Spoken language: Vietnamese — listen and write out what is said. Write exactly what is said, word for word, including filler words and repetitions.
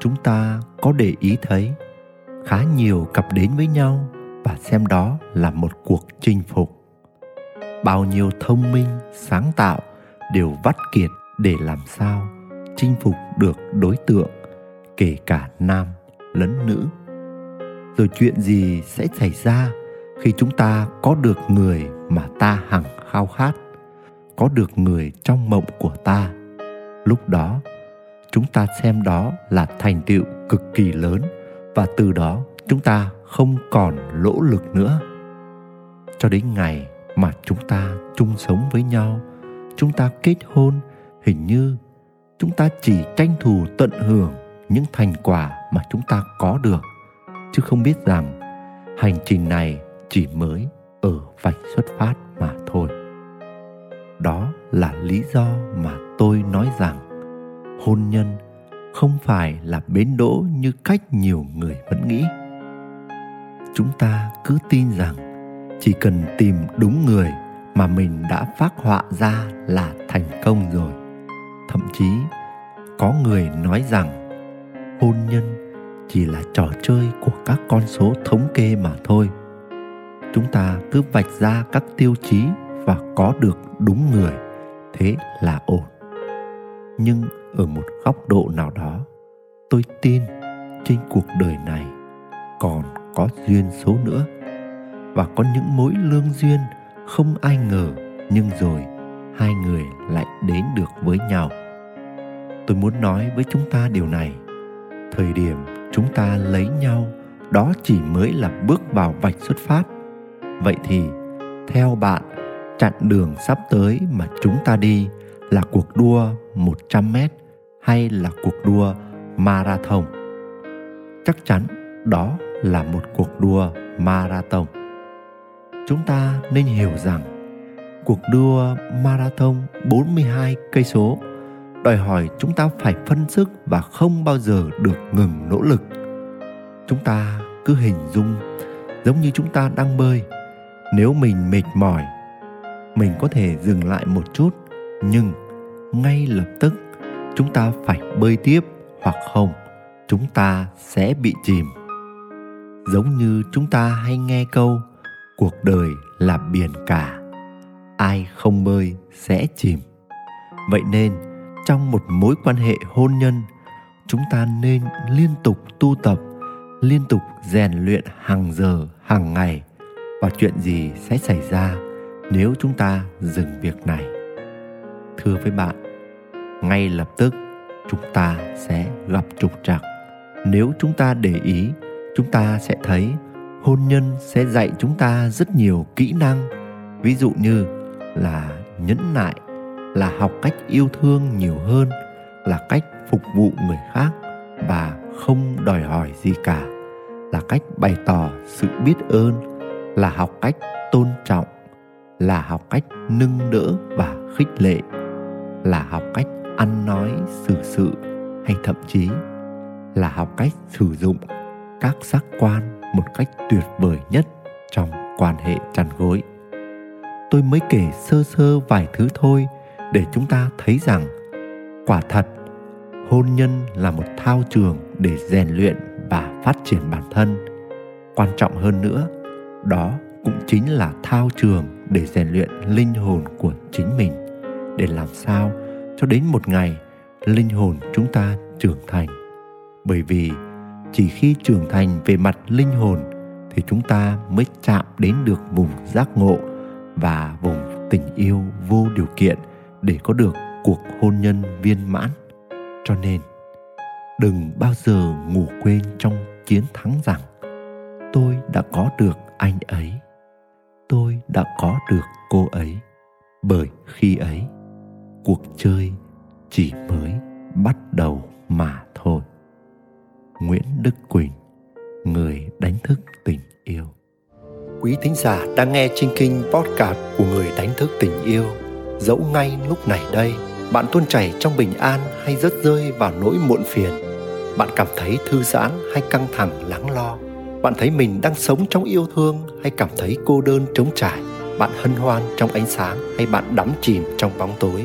Chúng ta có để ý thấy khá nhiều cặp đến với nhau và xem đó là một cuộc chinh phục. Bao nhiêu thông minh, sáng tạo đều vắt kiệt để làm sao chinh phục được đối tượng, kể cả nam lẫn nữ. Rồi chuyện gì sẽ xảy ra khi chúng ta có được người mà ta hằng khao khát, có được người trong mộng của ta? Lúc đó chúng ta xem đó là thành tựu cực kỳ lớn, và từ đó chúng ta không còn lỗ lực nữa. Cho đến ngày mà chúng ta chung sống với nhau, chúng ta kết hôn, hình như chúng ta chỉ tranh thủ tận hưởng những thành quả mà chúng ta có được, chứ không biết rằng hành trình này chỉ mới ở vạch xuất phát mà thôi. Đó là lý do mà tôi nói rằng hôn nhân không phải là bến đỗ như cách nhiều người vẫn nghĩ. Chúng ta cứ tin rằng chỉ cần tìm đúng người mà mình đã phác họa ra là thành công rồi. Thậm chí có người nói rằng hôn nhân chỉ là trò chơi của các con số thống kê mà thôi. Chúng ta cứ vạch ra các tiêu chí và có được đúng người, thế là ổn. Nhưng ở một góc độ nào đó, tôi tin trên cuộc đời này còn có duyên số nữa, và có những mối lương duyên không ai ngờ, nhưng rồi hai người lại đến được với nhau. Tôi muốn nói với chúng ta điều này: thời điểm chúng ta lấy nhau, đó chỉ mới là bước vào vạch xuất phát. Vậy thì theo bạn, chặng đường sắp tới mà chúng ta đi là cuộc đua một trăm mét hay là cuộc đua marathon? Chắc chắn đó là một cuộc đua marathon. Chúng ta nên hiểu rằng cuộc đua marathon bốn mươi hai cây số đòi hỏi chúng ta phải phân sức và không bao giờ được ngừng nỗ lực. Chúng ta cứ hình dung giống như chúng ta đang bơi. Nếu mình mệt mỏi, mình có thể dừng lại một chút, nhưng ngay lập tức chúng ta phải bơi tiếp, hoặc không chúng ta sẽ bị chìm. Giống như chúng ta hay nghe câu cuộc đời là biển cả, ai không bơi sẽ chìm. Vậy nên trong một mối quan hệ hôn nhân, chúng ta nên liên tục tu tập, liên tục rèn luyện hàng giờ, hàng ngày. Và chuyện gì sẽ xảy ra nếu chúng ta dừng việc này? Thưa với bạn, ngay lập tức chúng ta sẽ gặp trục trặc. Nếu chúng ta để ý, chúng ta sẽ thấy hôn nhân sẽ dạy chúng ta rất nhiều kỹ năng, ví dụ như là nhẫn nại, là học cách yêu thương nhiều hơn, là cách phục vụ người khác và không đòi hỏi gì cả, là cách bày tỏ sự biết ơn, là học cách tôn trọng, là học cách nâng đỡ và khích lệ, là học cách ăn nói xử sự, hay thậm chí là học cách sử dụng các giác quan một cách tuyệt vời nhất trong quan hệ chăn gối. Tôi mới kể sơ sơ vài thứ thôi để chúng ta thấy rằng quả thật hôn nhân là một thao trường để rèn luyện và phát triển bản thân. Quan trọng hơn nữa, đó cũng chính là thao trường để rèn luyện linh hồn của chính mình, để làm sao cho đến một ngày linh hồn chúng ta trưởng thành. Bởi vì chỉ khi trưởng thành về mặt linh hồn thì chúng ta mới chạm đến được vùng giác ngộ và vùng tình yêu vô điều kiện để có được cuộc hôn nhân viên mãn. Cho nên đừng bao giờ ngủ quên trong chiến thắng rằng tôi đã có được anh ấy, tôi đã có được cô ấy, bởi khi ấy cuộc chơi chỉ mới bắt đầu mà Đức Quỳnh, người đánh thức tình yêu. Quý thính giả đang nghe Chinh Kinh podcast của Người Đánh Thức Tình Yêu. Dẫu ngay lúc này đây bạn tuôn chảy trong bình an hay rớt rơi vào nỗi muộn phiền, bạn cảm thấy thư giãn hay căng thẳng lắng lo, bạn thấy mình đang sống trong yêu thương hay cảm thấy cô đơn trống trải, bạn hân hoan trong ánh sáng hay bạn đắm chìm trong bóng tối,